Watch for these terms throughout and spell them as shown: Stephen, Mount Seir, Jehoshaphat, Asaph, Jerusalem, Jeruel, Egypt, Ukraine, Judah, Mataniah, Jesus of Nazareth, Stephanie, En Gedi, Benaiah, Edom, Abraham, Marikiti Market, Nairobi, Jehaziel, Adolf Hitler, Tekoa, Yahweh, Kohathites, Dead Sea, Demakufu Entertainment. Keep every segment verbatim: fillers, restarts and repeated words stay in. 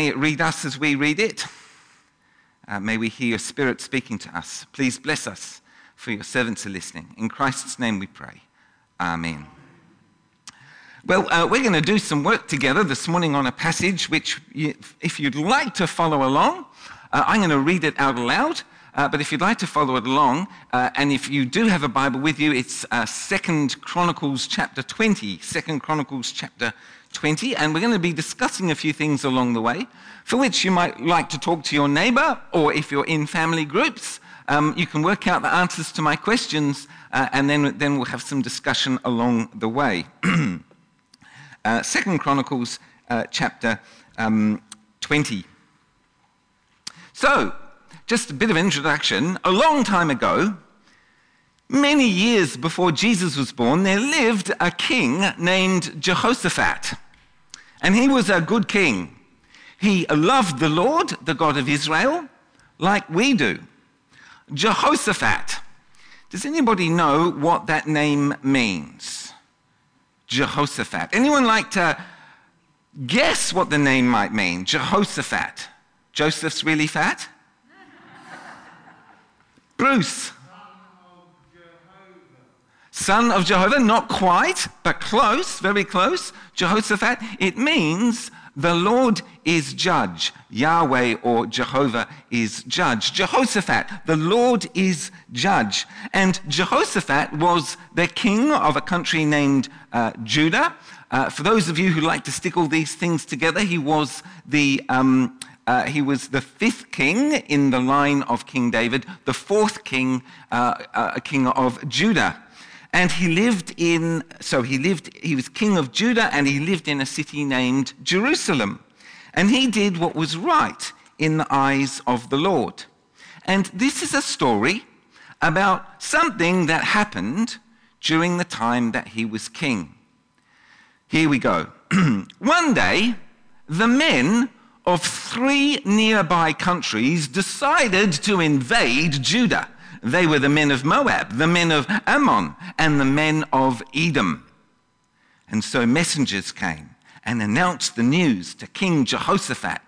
May it read us as we read it. Uh, may we hear your Spirit speaking to us. Please bless us, for your servants are listening. In Christ's name we pray. Amen. Well, uh, we're going to do some work together this morning on a passage which, you, if you'd like to follow along, uh, I'm going to read it out loud. Uh, but if you'd like to follow it along, uh, and if you do have a Bible with you, it's uh, Second Chronicles chapter twenty. Second Chronicles chapter twenty. And we're going to be discussing a few things along the way, for which you might like to talk to your neighbor, or if you're in family groups, um, you can work out the answers to my questions, uh, and then, then we'll have some discussion along the way. uh, Second Chronicles uh, chapter um, twenty. So, just a bit of introduction. A long time ago, many years before Jesus was born, there lived a king named Jehoshaphat. And he was a good king. He loved the Lord, the God of Israel, like we do. Jehoshaphat. Does anybody know what that name means? Jehoshaphat. Anyone like to guess what the name might mean? Jehoshaphat. Joseph's really fat? Bruce. Son of Jehovah, not quite, but close, very close. Jehoshaphat, it means the Lord is judge. Yahweh or Jehovah is judge. Jehoshaphat, the Lord is judge. And Jehoshaphat was the king of a country named uh, Judah. Uh, for those of you who like to stick all these things together, he was the... Um, Uh, he was the fifth king in the line of King David, the fourth king, uh, uh, king of Judah. And he lived in, so he lived, he was king of Judah, and he lived in a city named Jerusalem. And he did what was right in the eyes of the Lord. And this is a story about something that happened during the time that he was king. Here we go. One day, the men of three nearby countries decided to invade Judah. They were the men of Moab, the men of Ammon, and the men of Edom. And so messengers came and announced the news to King Jehoshaphat.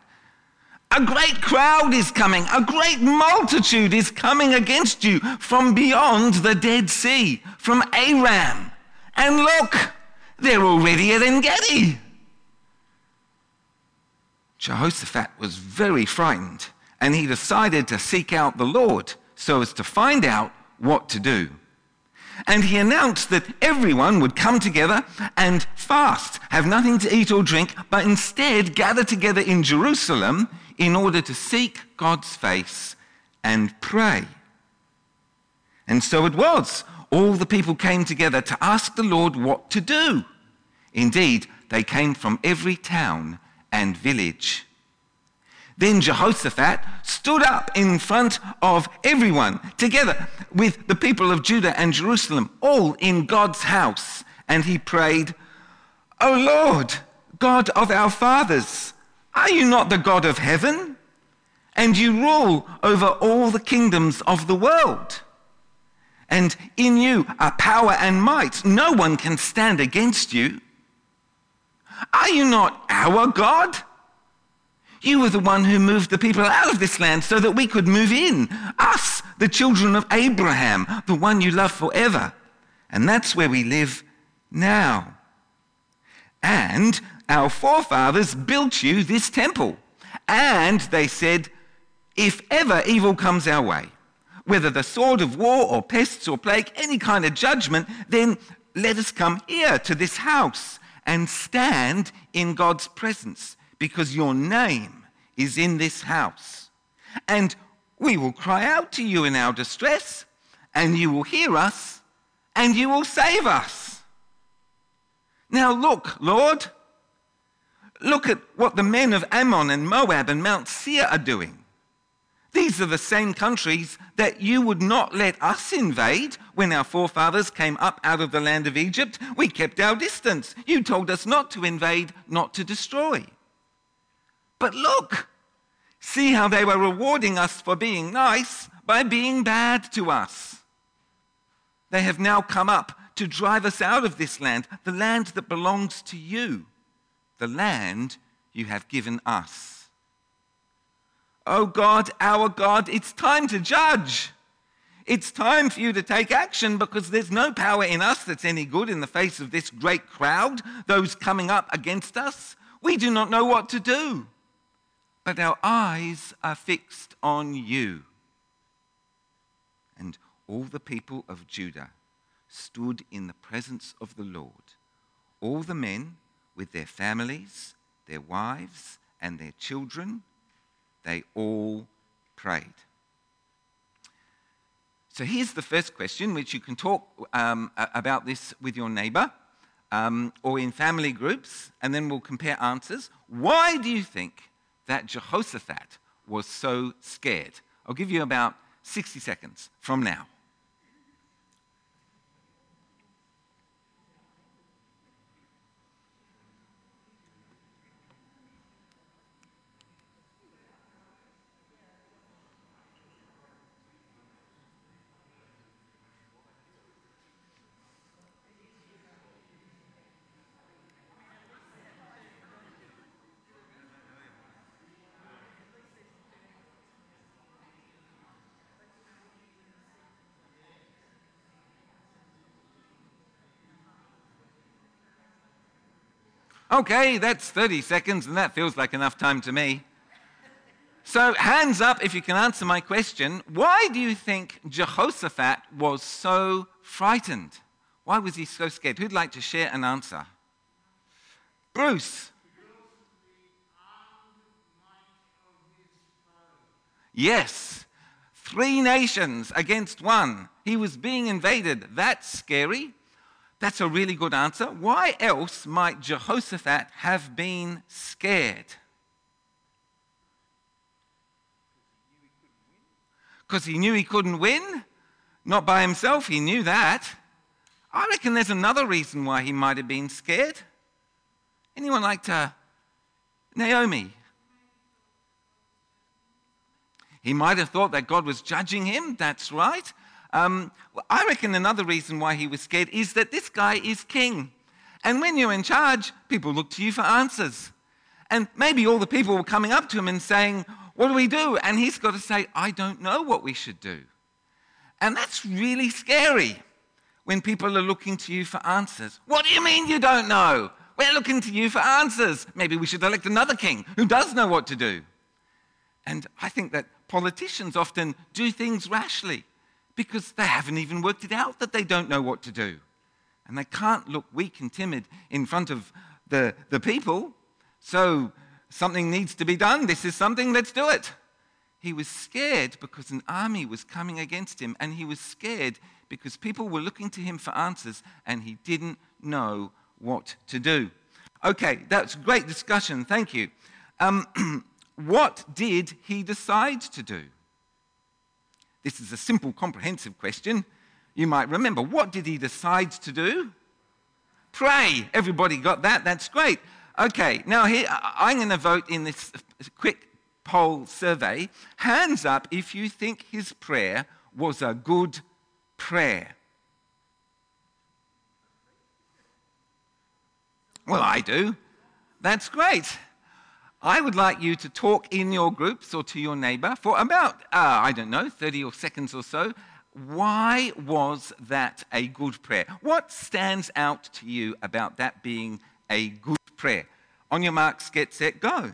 A great crowd is coming, a great multitude is coming against you from beyond the Dead Sea, from Aram. And look, they're already at En Gedi. Jehoshaphat was very frightened, and he decided to seek out the Lord so as to find out what to do. And he announced that everyone would come together and fast, have nothing to eat or drink, but instead gather together in Jerusalem in order to seek God's face and pray. And so it was. All the people came together to ask the Lord what to do. Indeed, they came from every town and village. Then Jehoshaphat stood up in front of everyone, together with the people of Judah and Jerusalem, all in God's house, and he prayed, "O Lord, God of our fathers, are you not the God of heaven? And you rule over all the kingdoms of the world. And in you are power and might. No one can stand against you. Are you not our God? You were the one who moved the people out of this land so that we could move in. Us, the children of Abraham, the one you love forever. And that's where we live now. And our forefathers built you this temple. And they said, if ever evil comes our way, whether the sword of war or pests or plague, any kind of judgment, then let us come here to this house and stand in God's presence, because your name is in this house. And we will cry out to you in our distress, and you will hear us, and you will save us. Now look, Lord, look at what the men of Ammon and Moab and Mount Seir are doing. These are the same countries that you would not let us invade when our forefathers came up out of the land of Egypt. We kept our distance. You told us not to invade, not to destroy. But look, see how they were rewarding us for being nice by being bad to us. They have now come up to drive us out of this land, the land that belongs to you, the land you have given us Oh God, our God, it's time to judge. It's time for you to take action, because there's no power in us that's any good in the face of this great crowd, those coming up against us. We do not know what to do, but our eyes are fixed on you. And all the people of Judah stood in the presence of the Lord, all the men with their families, their wives, and their children. They all prayed. So here's the first question, which you can talk um, about this with your neighbor um, or in family groups, and then we'll compare answers. Why do you think that Jehoshaphat was so scared? I'll give you about sixty seconds from now. Okay, that's thirty seconds, and that feels like enough time to me. So hands up if you can answer my question. Why do you think Jehoshaphat was so frightened? Why was he so scared? Who'd like to share an answer? Bruce. Yes, three nations against one. He was being invaded. That's scary. That's a really good answer. Why else might Jehoshaphat have been scared? Because he knew he couldn't win. Not by himself, he knew that. I reckon there's another reason why he might have been scared. Anyone like to? Naomi. He might have thought that God was judging him. That's right. Um, well, I reckon another reason why he was scared is that this guy is king. And when you're in charge, people look to you for answers. And maybe all the people were coming up to him and saying, what do we do? And he's got to say, I don't know what we should do. And that's really scary when people are looking to you for answers. What do you mean you don't know? We're looking to you for answers. Maybe we should elect another king who does know what to do. And I think that politicians often do things rashly, because they haven't even worked it out that they don't know what to do. And they can't look weak and timid in front of the, the people. So something needs to be done. This is something, let's do it. He was scared because an army was coming against him, and he was scared because people were looking to him for answers, and he didn't know what to do. Okay, that's great discussion. Thank you. Um, what did he decide to do? This is a simple, comprehensive question. You might remember, what did he decide to do? Pray. Everybody got that? That's great. Okay, now here, I'm going to vote in this quick poll survey. Hands up if you think his prayer was a good prayer. Well, I do. That's great. I would like you to talk in your groups or to your neighbor for about, uh, I don't know, thirty or seconds or so. Why was that a good prayer? What stands out to you about that being a good prayer? On your marks, get set, go.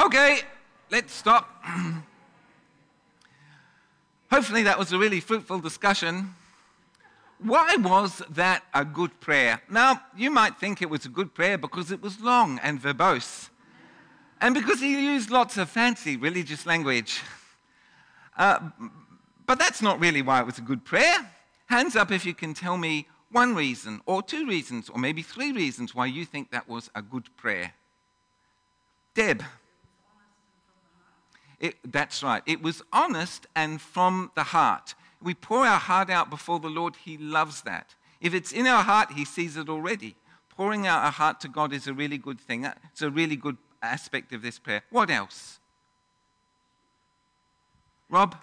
Okay, let's stop. Hopefully that was a really fruitful discussion. Why was that a good prayer? Now, you might think it was a good prayer because it was long and verbose, and because he used lots of fancy religious language. Uh, but that's not really why it was a good prayer. Hands up if you can tell me one reason or two reasons or maybe three reasons why you think that was a good prayer. Deb. It, that's right. It was honest and from the heart. We pour our heart out before the Lord. He loves that. If it's in our heart, he sees it already. Pouring out our heart to God is a really good thing. It's a really good aspect of this prayer. What else? Rob?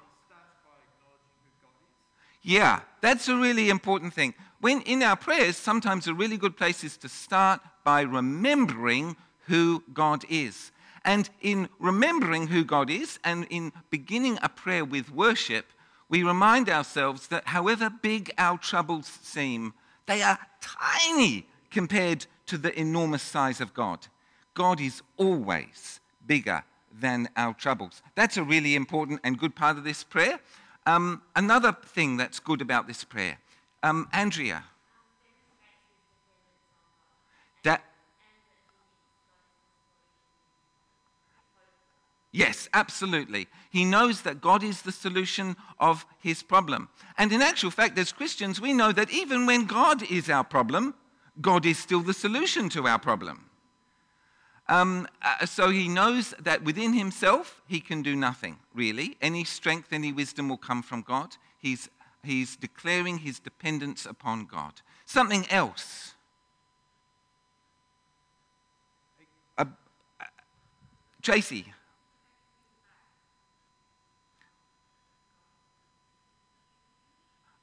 Yeah, that's a really important thing. When in our prayers, sometimes a really good place is to start by remembering who God is. And in remembering who God is and in beginning a prayer with worship, we remind ourselves that however big our troubles seem, they are tiny compared to the enormous size of God. God is always bigger than our troubles. That's a really important and good part of this prayer. Um, another thing that's good about this prayer, um, Andrea. That. Yes, absolutely. He knows that God is the solution of his problem. And in actual fact, as Christians, we know that even when God is our problem, God is still the solution to our problem. Um, uh, so he knows that within himself, he can do nothing, really. Any strength, any wisdom will come from God. He's, he's declaring his dependence upon God. Something else. Uh, uh, Tracy.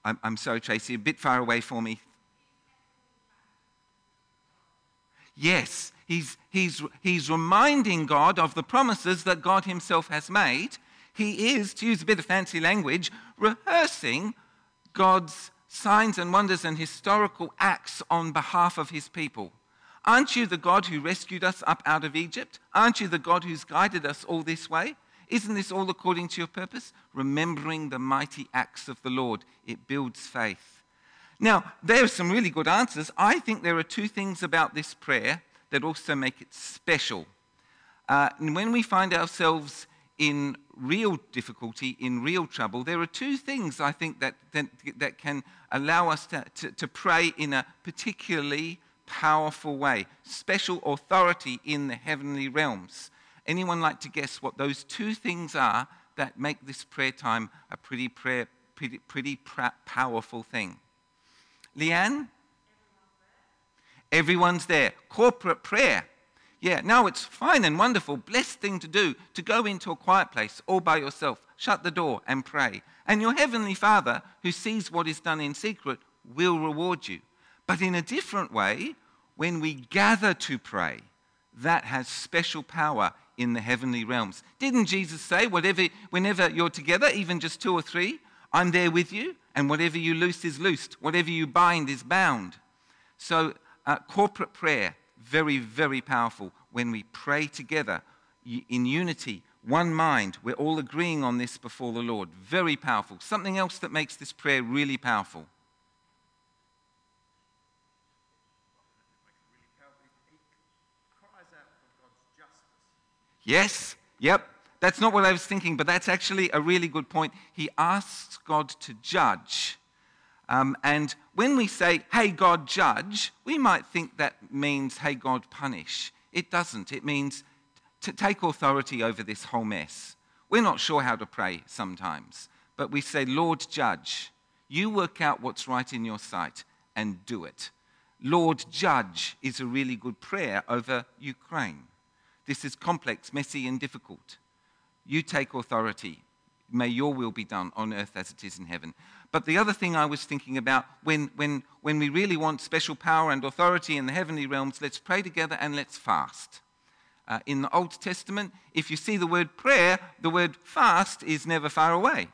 I'm sorry, Tracy, a bit far away for me. Yes, he's, he's, he's reminding God of the promises that God himself has made. He is, to use a bit of fancy language, rehearsing God's signs and wonders and historical acts on behalf of his people. Aren't you the God who rescued us up out of Egypt? Aren't you the God who's guided us all this way? Isn't this all according to your purpose? Remembering the mighty acts of the Lord. It builds faith. Now, there are some really good answers. I think there are two things about this prayer that also make it special. Uh, and when we find ourselves in real difficulty, in real trouble, there are two things I think that, that, that can allow us to, to, to pray in a particularly powerful way. Special authority in the heavenly realms. Anyone like to guess what those two things are that make this prayer time a pretty, prayer, pretty, pretty pra- powerful thing? Leanne? Everyone's there. Everyone's there. Corporate prayer. Yeah, now it's fine and wonderful, blessed thing to do, to go into a quiet place all by yourself, shut the door and pray. And your heavenly Father, who sees what is done in secret, will reward you. But in a different way, when we gather to pray, that has special power in the heavenly realms. Didn't Jesus say, whatever, whenever you're together, even just two or three, I'm there with you, and whatever you loose is loosed, whatever you bind is bound. So uh, corporate prayer, very, very powerful. When we pray together in unity, one mind, we're all agreeing on this before the Lord. Very powerful. Something else that makes this prayer really powerful. Yes, yep, that's not what I was thinking, but that's actually a really good point. He asks God to judge. Um, and when we say, hey, God, judge, we might think that means, hey, God, punish. It doesn't. It means to take authority over this whole mess. We're not sure how to pray sometimes, but we say, Lord, judge. You work out what's right in your sight and do it. Lord, judge is a really good prayer over Ukraine. This is complex, messy, and difficult. You take authority. May your will be done on earth as it is in heaven. But the other thing I was thinking about, when, when, when we really want special power and authority in the heavenly realms, let's pray together and let's fast. Uh, in the Old Testament, if you see the word prayer, the word fast is never far away.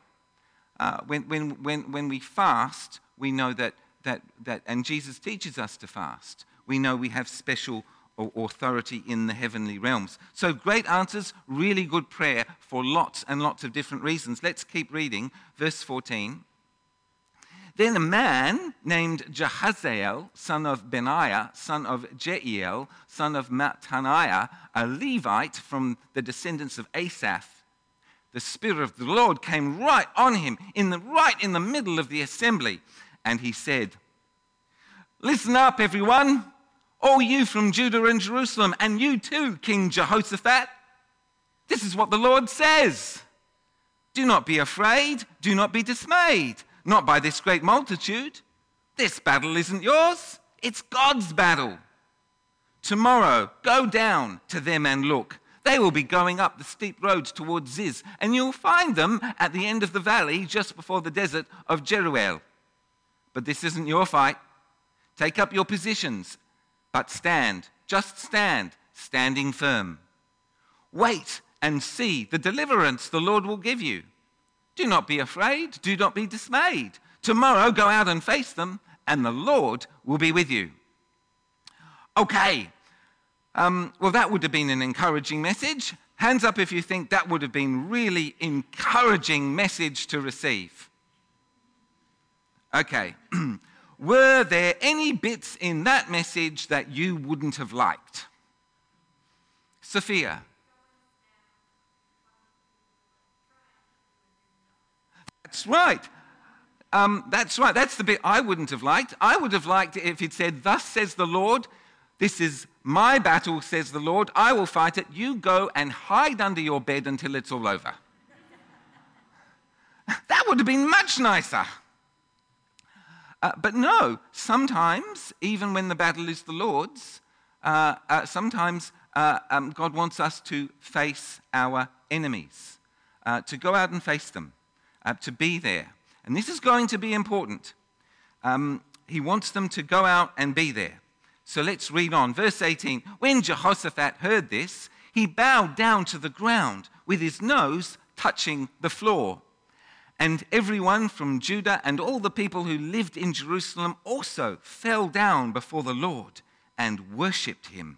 Uh, when, when, when, when we fast, we know that, that, that, and Jesus teaches us to fast, we know we have special or authority in the heavenly realms. So great answers, really good prayer for lots and lots of different reasons. Let's keep reading. Verse fourteen. Then a man named Jehaziel, son of Benaiah, son of Jeiel, son of Mataniah, a Levite from the descendants of Asaph, the Spirit of the Lord came right on him, in the right in the middle of the assembly, and he said, Listen up, everyone, all you from Judah and Jerusalem, and you too, King Jehoshaphat. This is what the Lord says. Do not be afraid, do not be dismayed, not by this great multitude. This battle isn't yours, it's God's battle. Tomorrow, go down to them and look. They will be going up the steep roads towards Ziz, and you'll find them at the end of the valley just before the desert of Jeruel. But this isn't your fight. Take up your positions, but stand, just stand, standing firm. Wait and see the deliverance the Lord will give you. Do not be afraid, do not be dismayed. Tomorrow go out and face them, and the Lord will be with you. Okay, um, well, that would have been an encouraging message. Hands up if you think that would have been really encouraging message to receive. Okay, were there any bits in that message that you wouldn't have liked? Sophia. That's right. Um, that's right. That's the bit I wouldn't have liked. I would have liked it if it said, thus says the Lord, this is my battle, says the Lord, I will fight it. You go and hide under your bed until it's all over. That would have been much nicer. Uh, but no, sometimes, even when the battle is the Lord's, uh, uh, sometimes uh, um, God wants us to face our enemies, uh, to go out and face them, uh, to be there. And this is going to be important. Um, he wants them to go out and be there. So let's read on. Verse eighteen, when Jehoshaphat heard this, he bowed down to the ground with his nose touching the floor. And everyone from Judah and all the people who lived in Jerusalem also fell down before the Lord and worshipped him.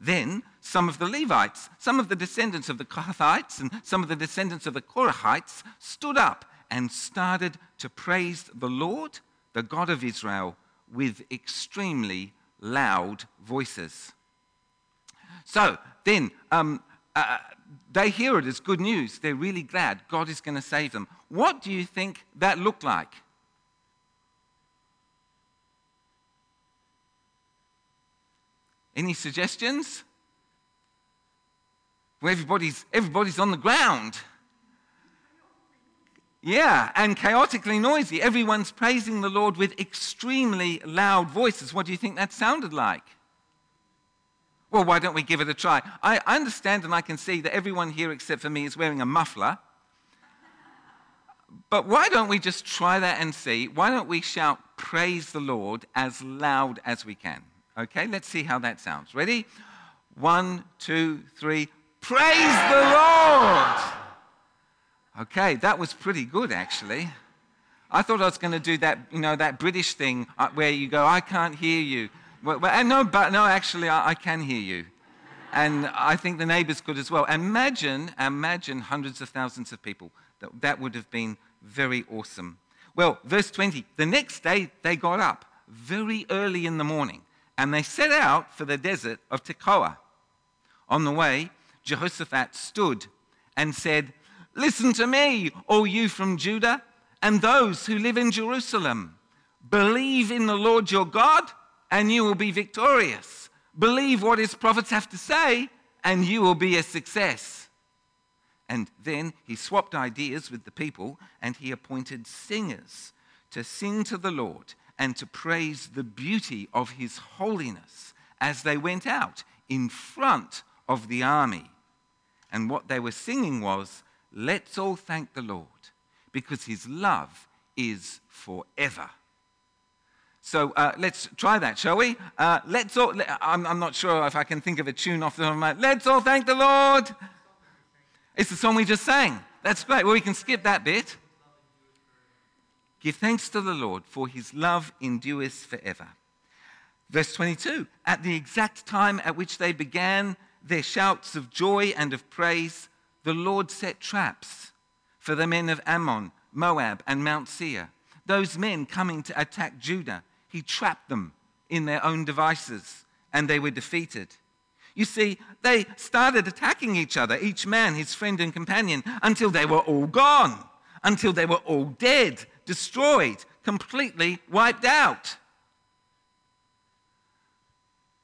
Then some of the Levites, some of the descendants of the Kohathites and some of the descendants of the Korahites stood up and started to praise the Lord, the God of Israel, with extremely loud voices. So then um, uh, they hear it as good news. They're really glad God is going to save them. What do you think that looked like? Any suggestions? Well, everybody's, everybody's on the ground. Yeah, and chaotically noisy. Everyone's praising the Lord with extremely loud voices. What do you think that sounded like? Well, why don't we give it a try? I understand and I can see that everyone here except for me is wearing a muffler. But why don't we just try that and see? Why don't we shout, praise the Lord, as loud as we can? Okay, let's see how that sounds. Ready? One, two, three. Praise the Lord! Okay, that was pretty good, actually. I thought I was going to do that, you know, that British thing where you go, I can't hear you. Well, well, and no, but no, actually, I, I can hear you. And I think the neighbours could as well. Imagine, imagine hundreds of thousands of people. That, that would have been very awesome. Well, verse twenty, the next day they got up very early in the morning and they set out for the desert of Tekoa. On the way, Jehoshaphat stood and said, listen to me, all you from Judah and those who live in Jerusalem. Believe in the Lord your God, and you will be victorious. Believe what his prophets have to say, and you will be a success. And then he swapped ideas with the people, and he appointed singers to sing to the Lord and to praise the beauty of his holiness as they went out in front of the army. And what they were singing was, let's all thank the Lord, because his love is forever. So uh, let's try that, shall we? Uh, let's all. Let, I'm, I'm not sure if I can think of a tune off the top of my head. Let's all thank the Lord. It's the song we just sang. That's great. Well, we can skip that bit. Give thanks to the Lord, for his love endures forever. Verse twenty-two. At the exact time at which they began their shouts of joy and of praise, the Lord set traps for the men of Ammon, Moab, and Mount Seir. Those men coming to attack Judah, he trapped them in their own devices, and they were defeated. You see, they started attacking each other, each man, his friend and companion, until they were all gone, until they were all dead, destroyed, completely wiped out.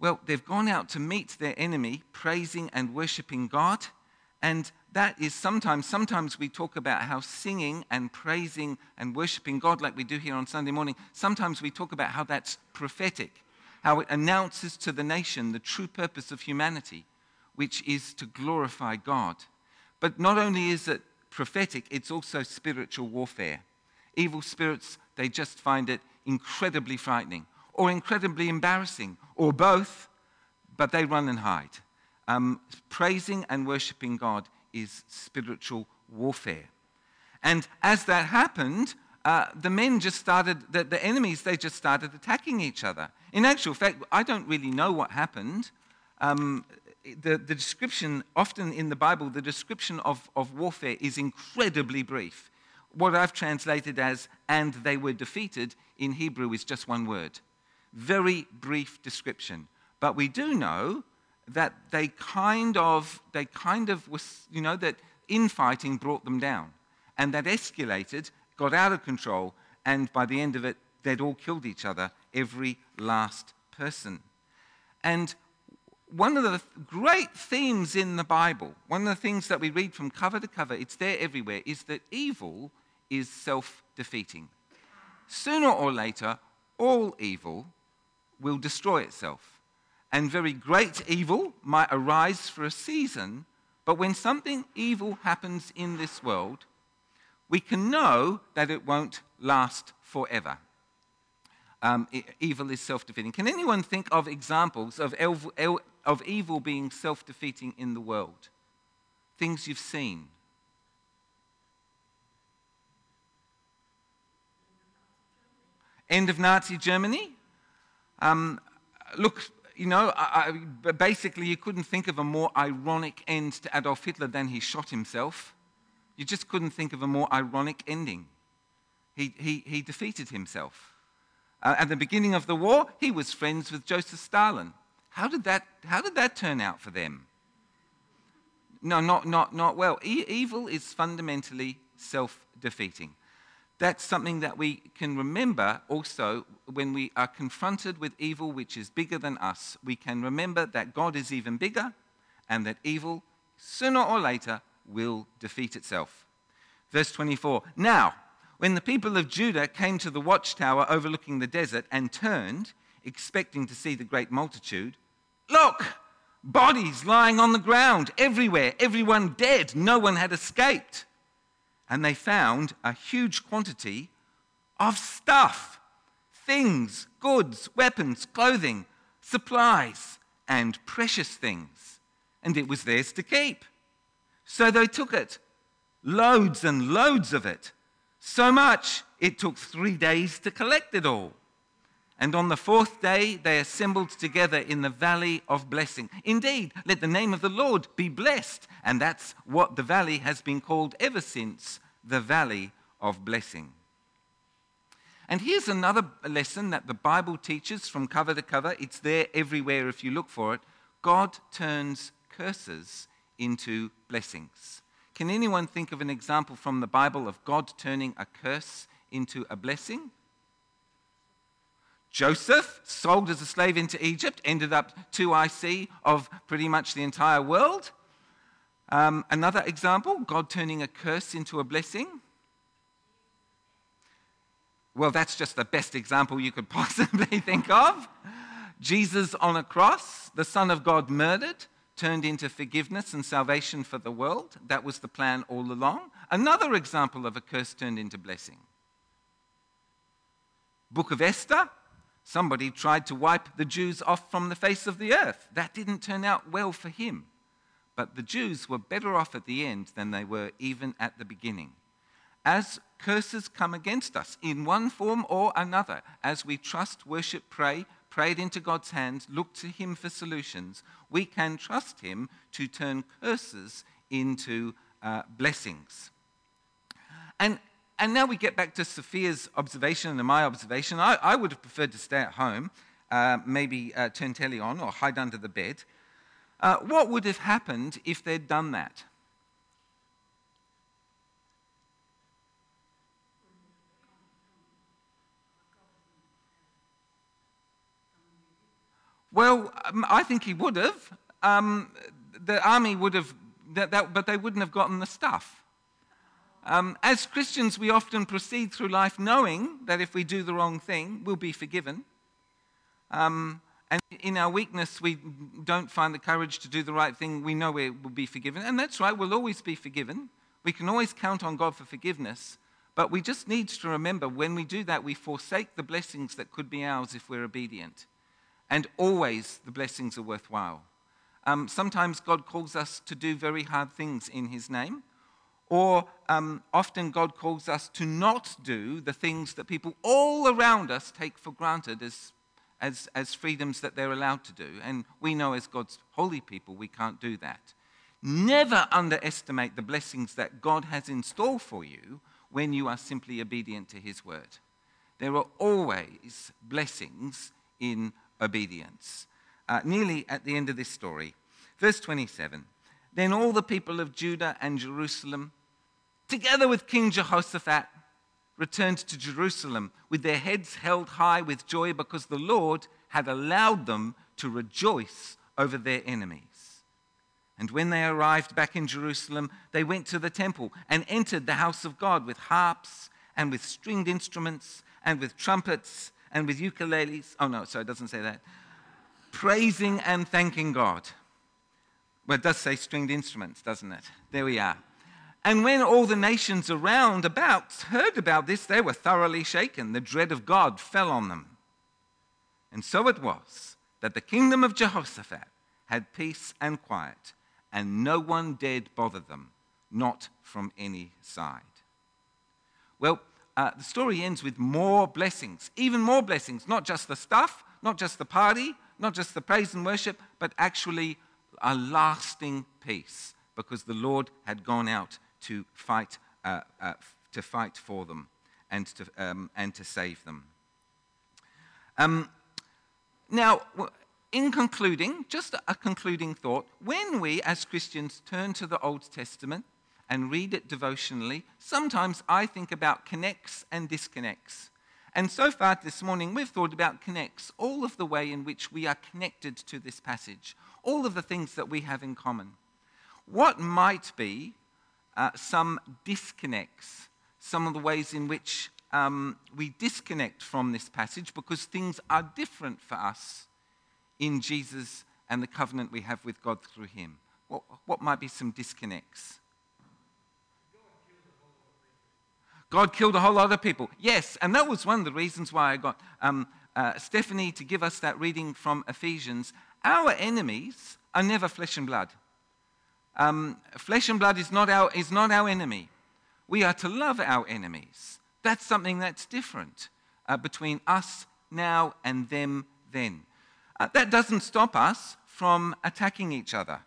Well, they've gone out to meet their enemy, praising and worshiping God. And that is sometimes, sometimes we talk about how singing and praising and worshiping God, like we do here on Sunday morning, sometimes we talk about how that's prophetic, how it announces to the nation the true purpose of humanity, which is to glorify God. But not only is it prophetic, it's also spiritual warfare. Evil spirits, they just find it incredibly frightening or incredibly embarrassing or both, but they run and hide. Um, praising and worshiping God is spiritual warfare. And as that happened, uh, the men just started, the, the enemies, they just started attacking each other. In actual fact, I don't really know what happened. Um, the, the description, often in the Bible, the description of, of warfare is incredibly brief. What I've translated as, and they were defeated, in Hebrew is just one word. Very brief description. But we do know that they kind of, they kind of was, you know, that infighting brought them down. And that escalated, got out of control, and by the end of it, they'd all killed each other, every last person. And one of the great themes in the Bible, one of the things that we read from cover to cover, it's there everywhere, is that evil is self-defeating. Sooner or later, all evil will destroy itself. And very great evil might arise for a season, but when something evil happens in this world, we can know that it won't last forever. Um, evil is self-defeating. Can anyone think of examples of el- el- of evil being self-defeating in the world? Things you've seen. End of Nazi Germany. Um, look, you know, I, I, basically you couldn't think of a more ironic end to Adolf Hitler than he shot himself. You just couldn't think of a more ironic ending. He, he, he defeated himself. Uh, at the beginning of the war, he was friends with Joseph Stalin. How did that, how did that turn out for them? No, not, not, not well. E- evil is fundamentally self-defeating. That's something that we can remember also when we are confronted with evil which is bigger than us. We can remember that God is even bigger and that evil, sooner or later, will defeat itself. Verse twenty-four, now, when the people of Judah came to the watchtower overlooking the desert and turned, expecting to see the great multitude, look, bodies lying on the ground everywhere, everyone dead, no one had escaped. And they found a huge quantity of stuff, things, goods, weapons, clothing, supplies, and precious things. And it was theirs to keep. So they took it, loads and loads of it. So much, it took three days to collect it all. And on the fourth day, they assembled together in the Valley of Blessing. Indeed, let the name of the Lord be blessed. And that's what the valley has been called ever since, the Valley of Blessing. And here's another lesson that the Bible teaches from cover to cover. It's there everywhere if you look for it. God turns curses into blessings. Can anyone think of an example from the Bible of God turning a curse into a blessing? Joseph, sold as a slave into Egypt, ended up two I C of pretty much the entire world. Um, another example, God turning a curse into a blessing. Well, that's just the best example you could possibly think of. Jesus on a cross, the Son of God murdered, turned into forgiveness and salvation for the world. That was the plan all along. Another example of a curse turned into blessing. Book of Esther, somebody tried to wipe the Jews off from the face of the earth. That didn't turn out well for him. But the Jews were better off at the end than they were even at the beginning. As curses come against us in one form or another, as we trust, worship, pray, prayed into God's hands, look to him for solutions, we can trust him to turn curses into uh, blessings. And and now we get back to Sophia's observation and my observation. I, I would have preferred to stay at home, uh, maybe uh, turn telly on or hide under the bed. Uh, what would have happened if they'd done that? Well, um, I think he would have. Um, the army would have, that, that, but they wouldn't have gotten the stuff. Um, as Christians, we often proceed through life knowing that if we do the wrong thing, we'll be forgiven. Um, and in our weakness, we don't find the courage to do the right thing. We know we will be forgiven. And that's right, we'll always be forgiven. We can always count on God for forgiveness. But we just need to remember when we do that, we forsake the blessings that could be ours if we're obedient. And always the blessings are worthwhile. Um, sometimes God calls us to do very hard things in his name. Or um, often God calls us to not do the things that people all around us take for granted as, as, as freedoms that they're allowed to do. And we know as God's holy people, we can't do that. Never underestimate the blessings that God has in store for you when you are simply obedient to his word. There are always blessings in obedience. Uh, nearly at the end of this story, verse twenty-seven, then all the people of Judah and Jerusalem, together with King Jehoshaphat, returned to Jerusalem with their heads held high with joy because the Lord had allowed them to rejoice over their enemies. And when they arrived back in Jerusalem, they went to the temple and entered the house of God with harps and with stringed instruments and with trumpets and with ukuleles. Oh, no, sorry, it doesn't say that. Praising and thanking God. Well, it does say stringed instruments, doesn't it? There we are. And when all the nations around about heard about this, they were thoroughly shaken. The dread of God fell on them. And so it was that the kingdom of Jehoshaphat had peace and quiet, and no one dared bother them, not from any side. Well, uh, the story ends with more blessings, even more blessings, not just the stuff, not just the party, not just the praise and worship, but actually a lasting peace, because the Lord had gone out to fight, uh, uh, to fight for them, and to um, and to save them. Um, now, in concluding, just a concluding thought: when we, as Christians, turn to the Old Testament and read it devotionally, sometimes I think about connects and disconnects. And so far this morning, we've thought about connects, all of the way in which we are connected to this passage, all of the things that we have in common. What might be uh, some disconnects, some of the ways in which um, we disconnect from this passage because things are different for us in Jesus and the covenant we have with God through him? What, what might be some disconnects? God killed a whole lot of people. Yes, and that was one of the reasons why I got um, uh, Stephanie to give us that reading from Ephesians. Our enemies are never flesh and blood. Um, flesh and blood is not our is not our enemy. We are to love our enemies. That's something that's different uh, between us now and them then. Uh, that doesn't stop us from attacking each other.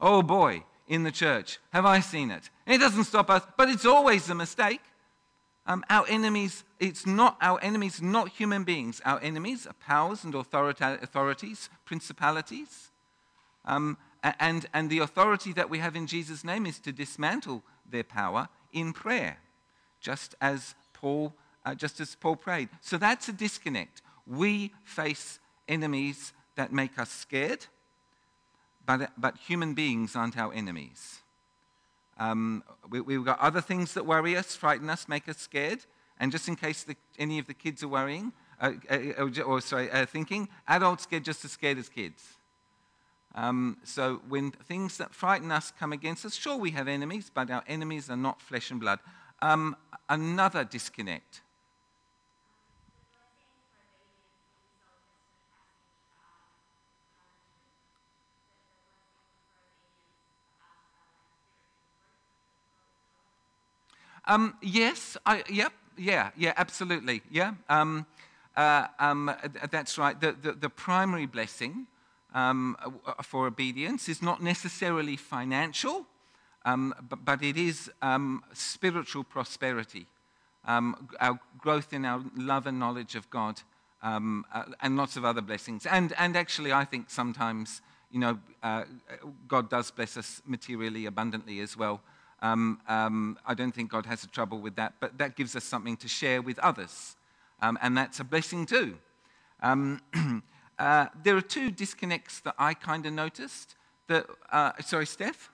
Oh boy, in the church, have I seen it? It doesn't stop us, but it's always a mistake. Um, our enemies, it's not our enemies, not human beings. Our enemies are powers and authorita- authorities, principalities. Um, and, and the authority that we have in Jesus' name is to dismantle their power in prayer, just as Paul, uh, just as Paul prayed. So that's a disconnect. We face enemies that make us scared, but, but human beings aren't our enemies. Um, we, we've got other things that worry us, frighten us, make us scared. And just in case the, any of the kids are worrying, uh, or, or sorry, uh, thinking, adults get just as scared as kids. Um, so when things that frighten us come against us, sure, we have enemies, but our enemies are not flesh and blood. Um, another disconnect. Um, yes, I, yep, yeah, yeah, absolutely, yeah. Um, uh, um, that's right. The, the, the primary blessing um, for obedience is not necessarily financial, um, but, but it is um, spiritual prosperity, um, our growth in our love and knowledge of God, um, uh, and lots of other blessings. And, and actually, I think sometimes, you know, uh, God does bless us materially abundantly as well. Um, um, I don't think God has a trouble with that, but that gives us something to share with others, um, and that's a blessing too. Um, Uh, there are two disconnects that I kind of noticed. That, uh, sorry, Steph?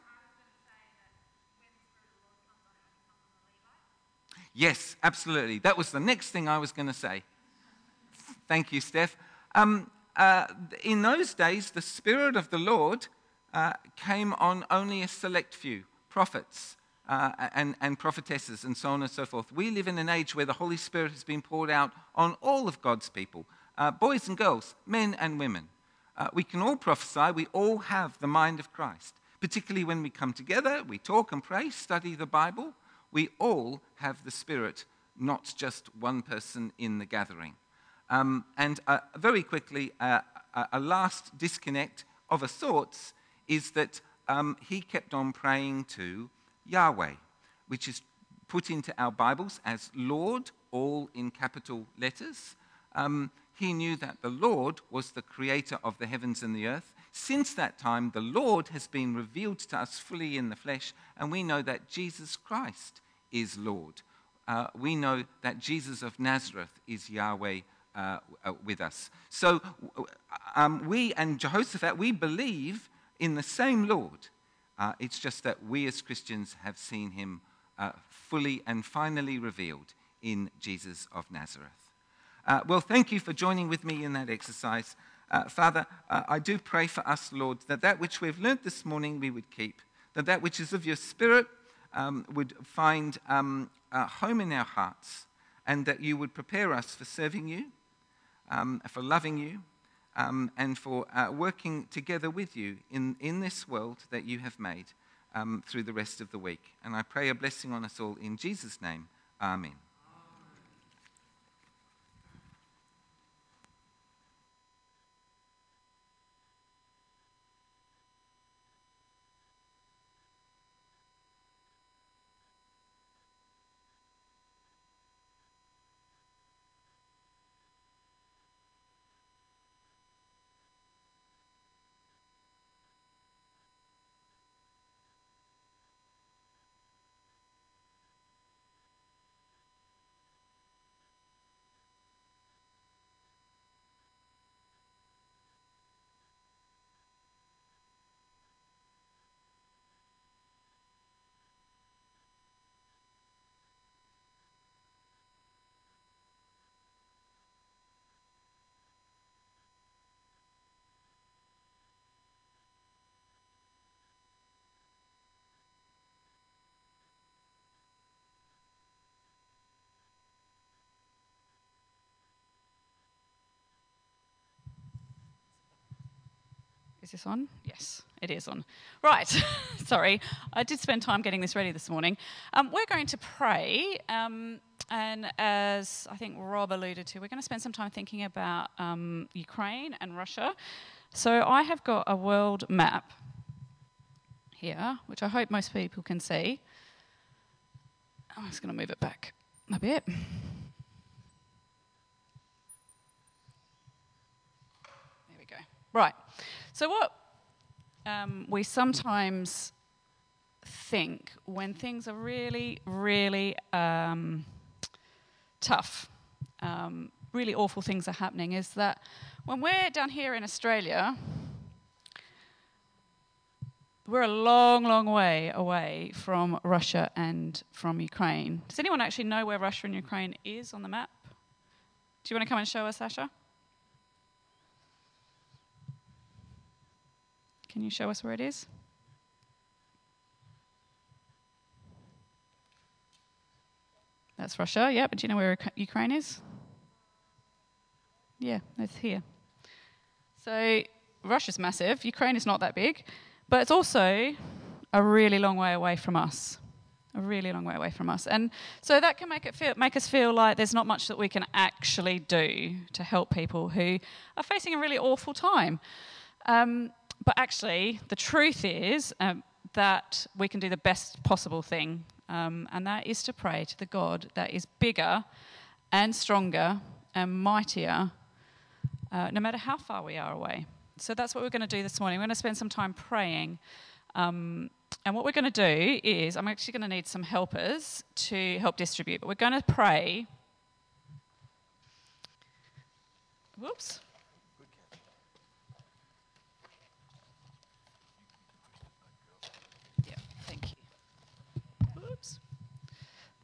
Yes, absolutely. That was the next thing I was going to say. Thank you, Steph. Um, uh, in those days, the Spirit of the Lord uh, came on only a select few, prophets uh, and, and prophetesses and so on and so forth. We live in an age where the Holy Spirit has been poured out on all of God's people, uh, boys and girls, men and women. Uh, we can all prophesy. We all have the mind of Christ, particularly when we come together, we talk and pray, study the Bible. We all have the Spirit, not just one person in the gathering. Um, and uh, very quickly, uh, a last disconnect of a sort is that um, he kept on praying to Yahweh, which is put into our Bibles as Lord, all in capital letters. Um, he knew that the Lord was the creator of the heavens and the earth. Since that time, the Lord has been revealed to us fully in the flesh, and we know that Jesus Christ is Lord. Uh, we know that Jesus of Nazareth is Yahweh uh, with us. So um, we and Jehoshaphat, we believe in the same Lord. Uh, it's just that we as Christians have seen him uh, fully and finally revealed in Jesus of Nazareth. Uh, well, thank you for joining with me in that exercise. Uh, Father, uh, I do pray for us, Lord, that that which we've learnt this morning we would keep, that that which is of your Spirit um, would find um, a home in our hearts, and that you would prepare us for serving you, um, for loving you, um, and for uh, working together with you in, in this world that you have made um, through the rest of the week. And I pray a blessing on us all in Jesus' name. Amen. Is this on? Yes, it is on. Right, sorry. I did spend time getting this ready this morning. Um, we're going to pray, um, and as I think Rob alluded to, we're going to spend some time thinking about um, Ukraine and Russia. So I have got a world map here, which I hope most people can see. I'm just going to move it back a bit. There we go. Right. So what um, we sometimes think when things are really, really um, tough, um, really awful things are happening, is that when we're down here in Australia, we're a long, long way away from Russia and from Ukraine. Does anyone actually know where Russia and Ukraine is on the map? Do you want to come and show us, Asha? Can you show us where it is? That's Russia, yeah, but do you know where Ukraine is? Yeah, it's here. So Russia's massive, Ukraine is not that big, but it's also a really long way away from us. A really long way away from us. And so that can make it feel, make us feel like there's not much that we can actually do to help people who are facing a really awful time. Um, But actually, the truth is um, that we can do the best possible thing, um, and that is to pray to the God that is bigger and stronger and mightier, uh, no matter how far we are away. So that's what we're going to do this morning. We're going to spend some time praying. Um, and what we're going to do is, I'm actually going to need some helpers to help distribute, but we're going to pray. Whoops.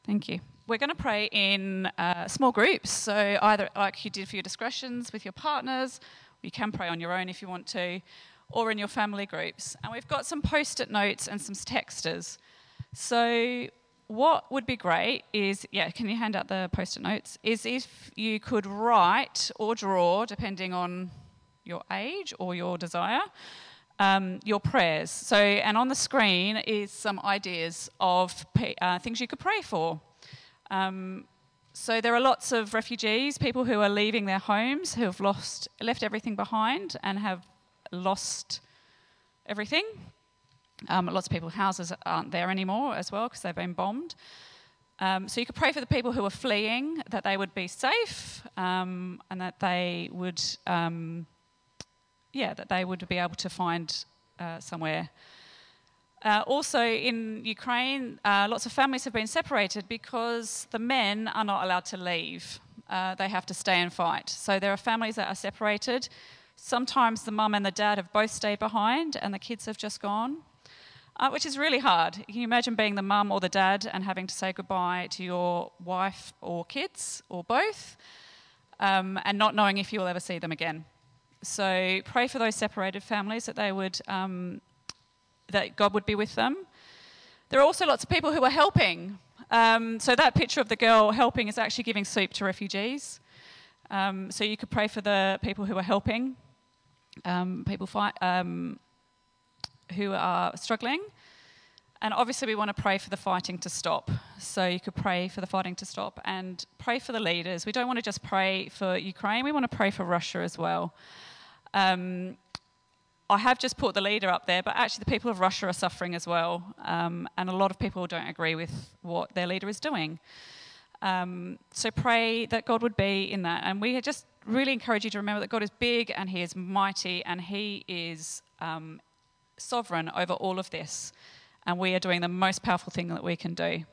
Thank you. We're going to pray in uh, small groups, so either like you did for your discretions with your partners, or you can pray on your own if you want to, or in your family groups. And we've got some post-it notes and some texters. So what would be great is, yeah, can you hand out the post-it notes, is if you could write or draw, depending on your age or your desire, um, your prayers. So, and on the screen is some ideas of uh, things you could pray for. Um, so there are lots of refugees, people who are leaving their homes, who have lost, left everything behind and have lost everything. Um, lots of people's houses aren't there anymore as well because they've been bombed. Um, so you could pray for the people who are fleeing, that they would be safe, um, and that they would, um, yeah, that they would be able to find uh, somewhere. Uh, also in Ukraine, uh, lots of families have been separated because the men are not allowed to leave. Uh, they have to stay and fight. So there are families that are separated. Sometimes the mum and the dad have both stayed behind and the kids have just gone, uh, which is really hard. Can you imagine being the mum or the dad and having to say goodbye to your wife or kids or both, um, and not knowing if you will ever see them again? So pray for those separated families that they would... Um, that God would be with them. There are also lots of people who are helping. Um, so that picture of the girl helping is actually giving soup to refugees. Um, so you could pray for the people who are helping, um, people fight, um, who are struggling. And obviously we want to pray for the fighting to stop. So you could pray for the fighting to stop and pray for the leaders. We don't want to just pray for Ukraine. We want to pray for Russia as well. Um, I have just put the leader up there, but actually the people of Russia are suffering as well. Um, and a lot of people don't agree with what their leader is doing. Um, so pray that God would be in that. And we just really encourage you to remember that God is big and he is mighty and he is um, sovereign over all of this. And we are doing the most powerful thing that we can do.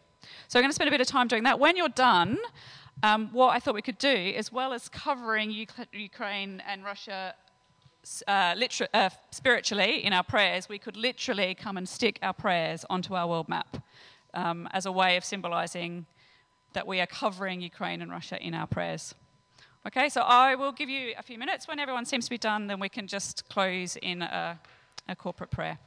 So we're going to spend a bit of time doing that. When you're done, um, what I thought we could do, as well as covering Ukraine and Russia Uh, liter- uh, spiritually in our prayers, we could literally come and stick our prayers onto our world map um, as a way of symbolising that we are covering Ukraine and Russia in our prayers. Okay, so I will give you a few minutes. When everyone seems to be done, then we can just close in a, a corporate prayer.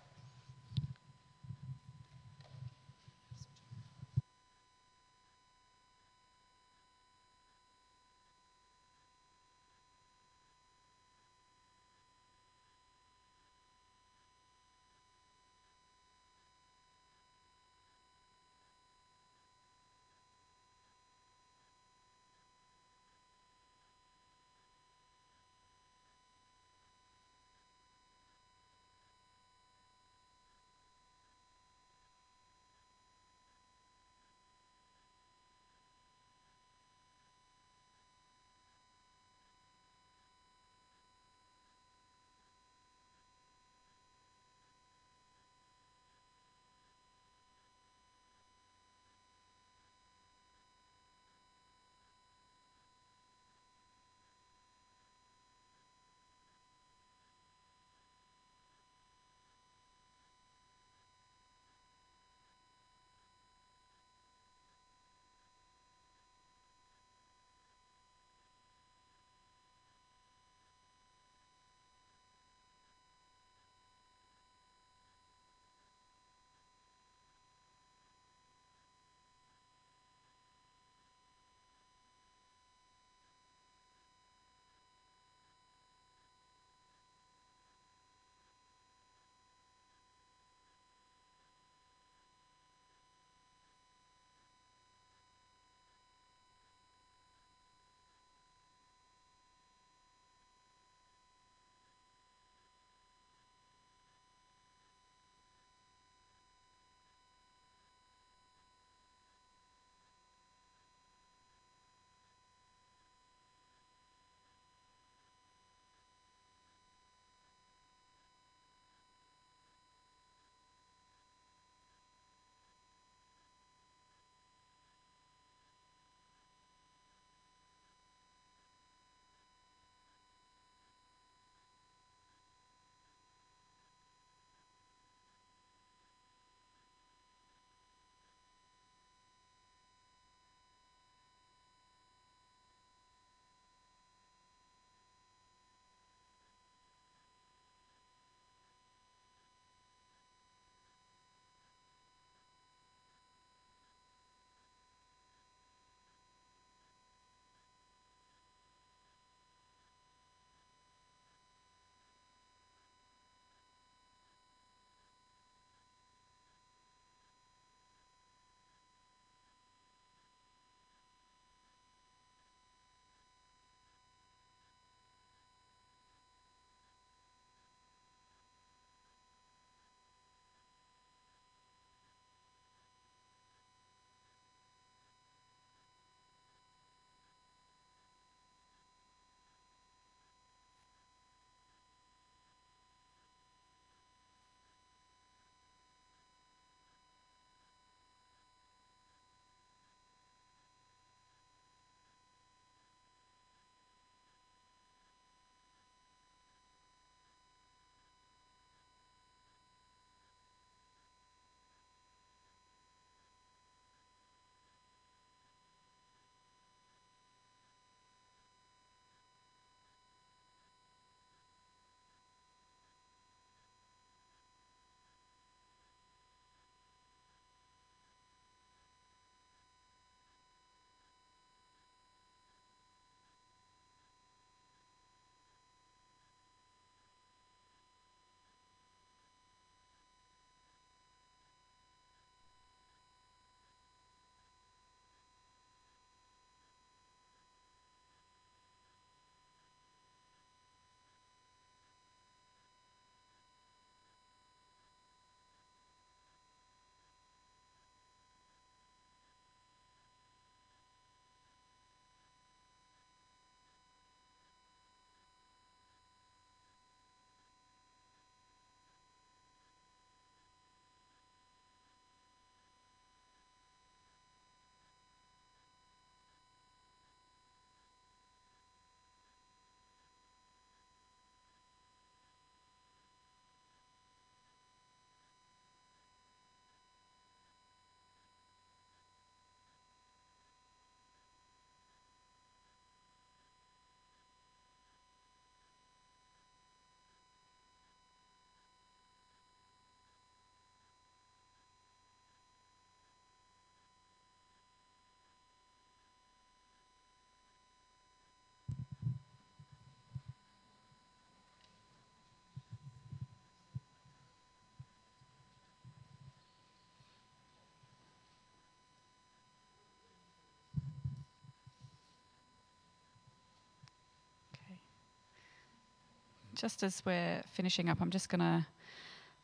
Just as we're finishing up, I'm just going to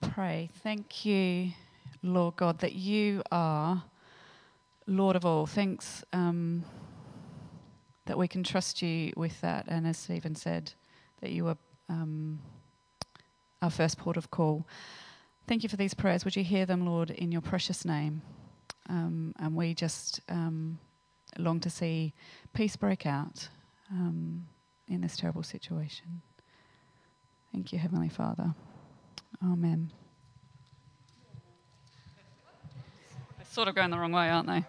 pray. Thank you, Lord God, that you are Lord of all. Thanks um, that we can trust you with that. And as Stephen said, that you are um, our first port of call. Thank you for these prayers. Would you hear them, Lord, in your precious name? Um, and we just um, long to see peace break out um, in this terrible situation. Thank you, Heavenly Father. Amen. They're sort of going the wrong way, aren't they?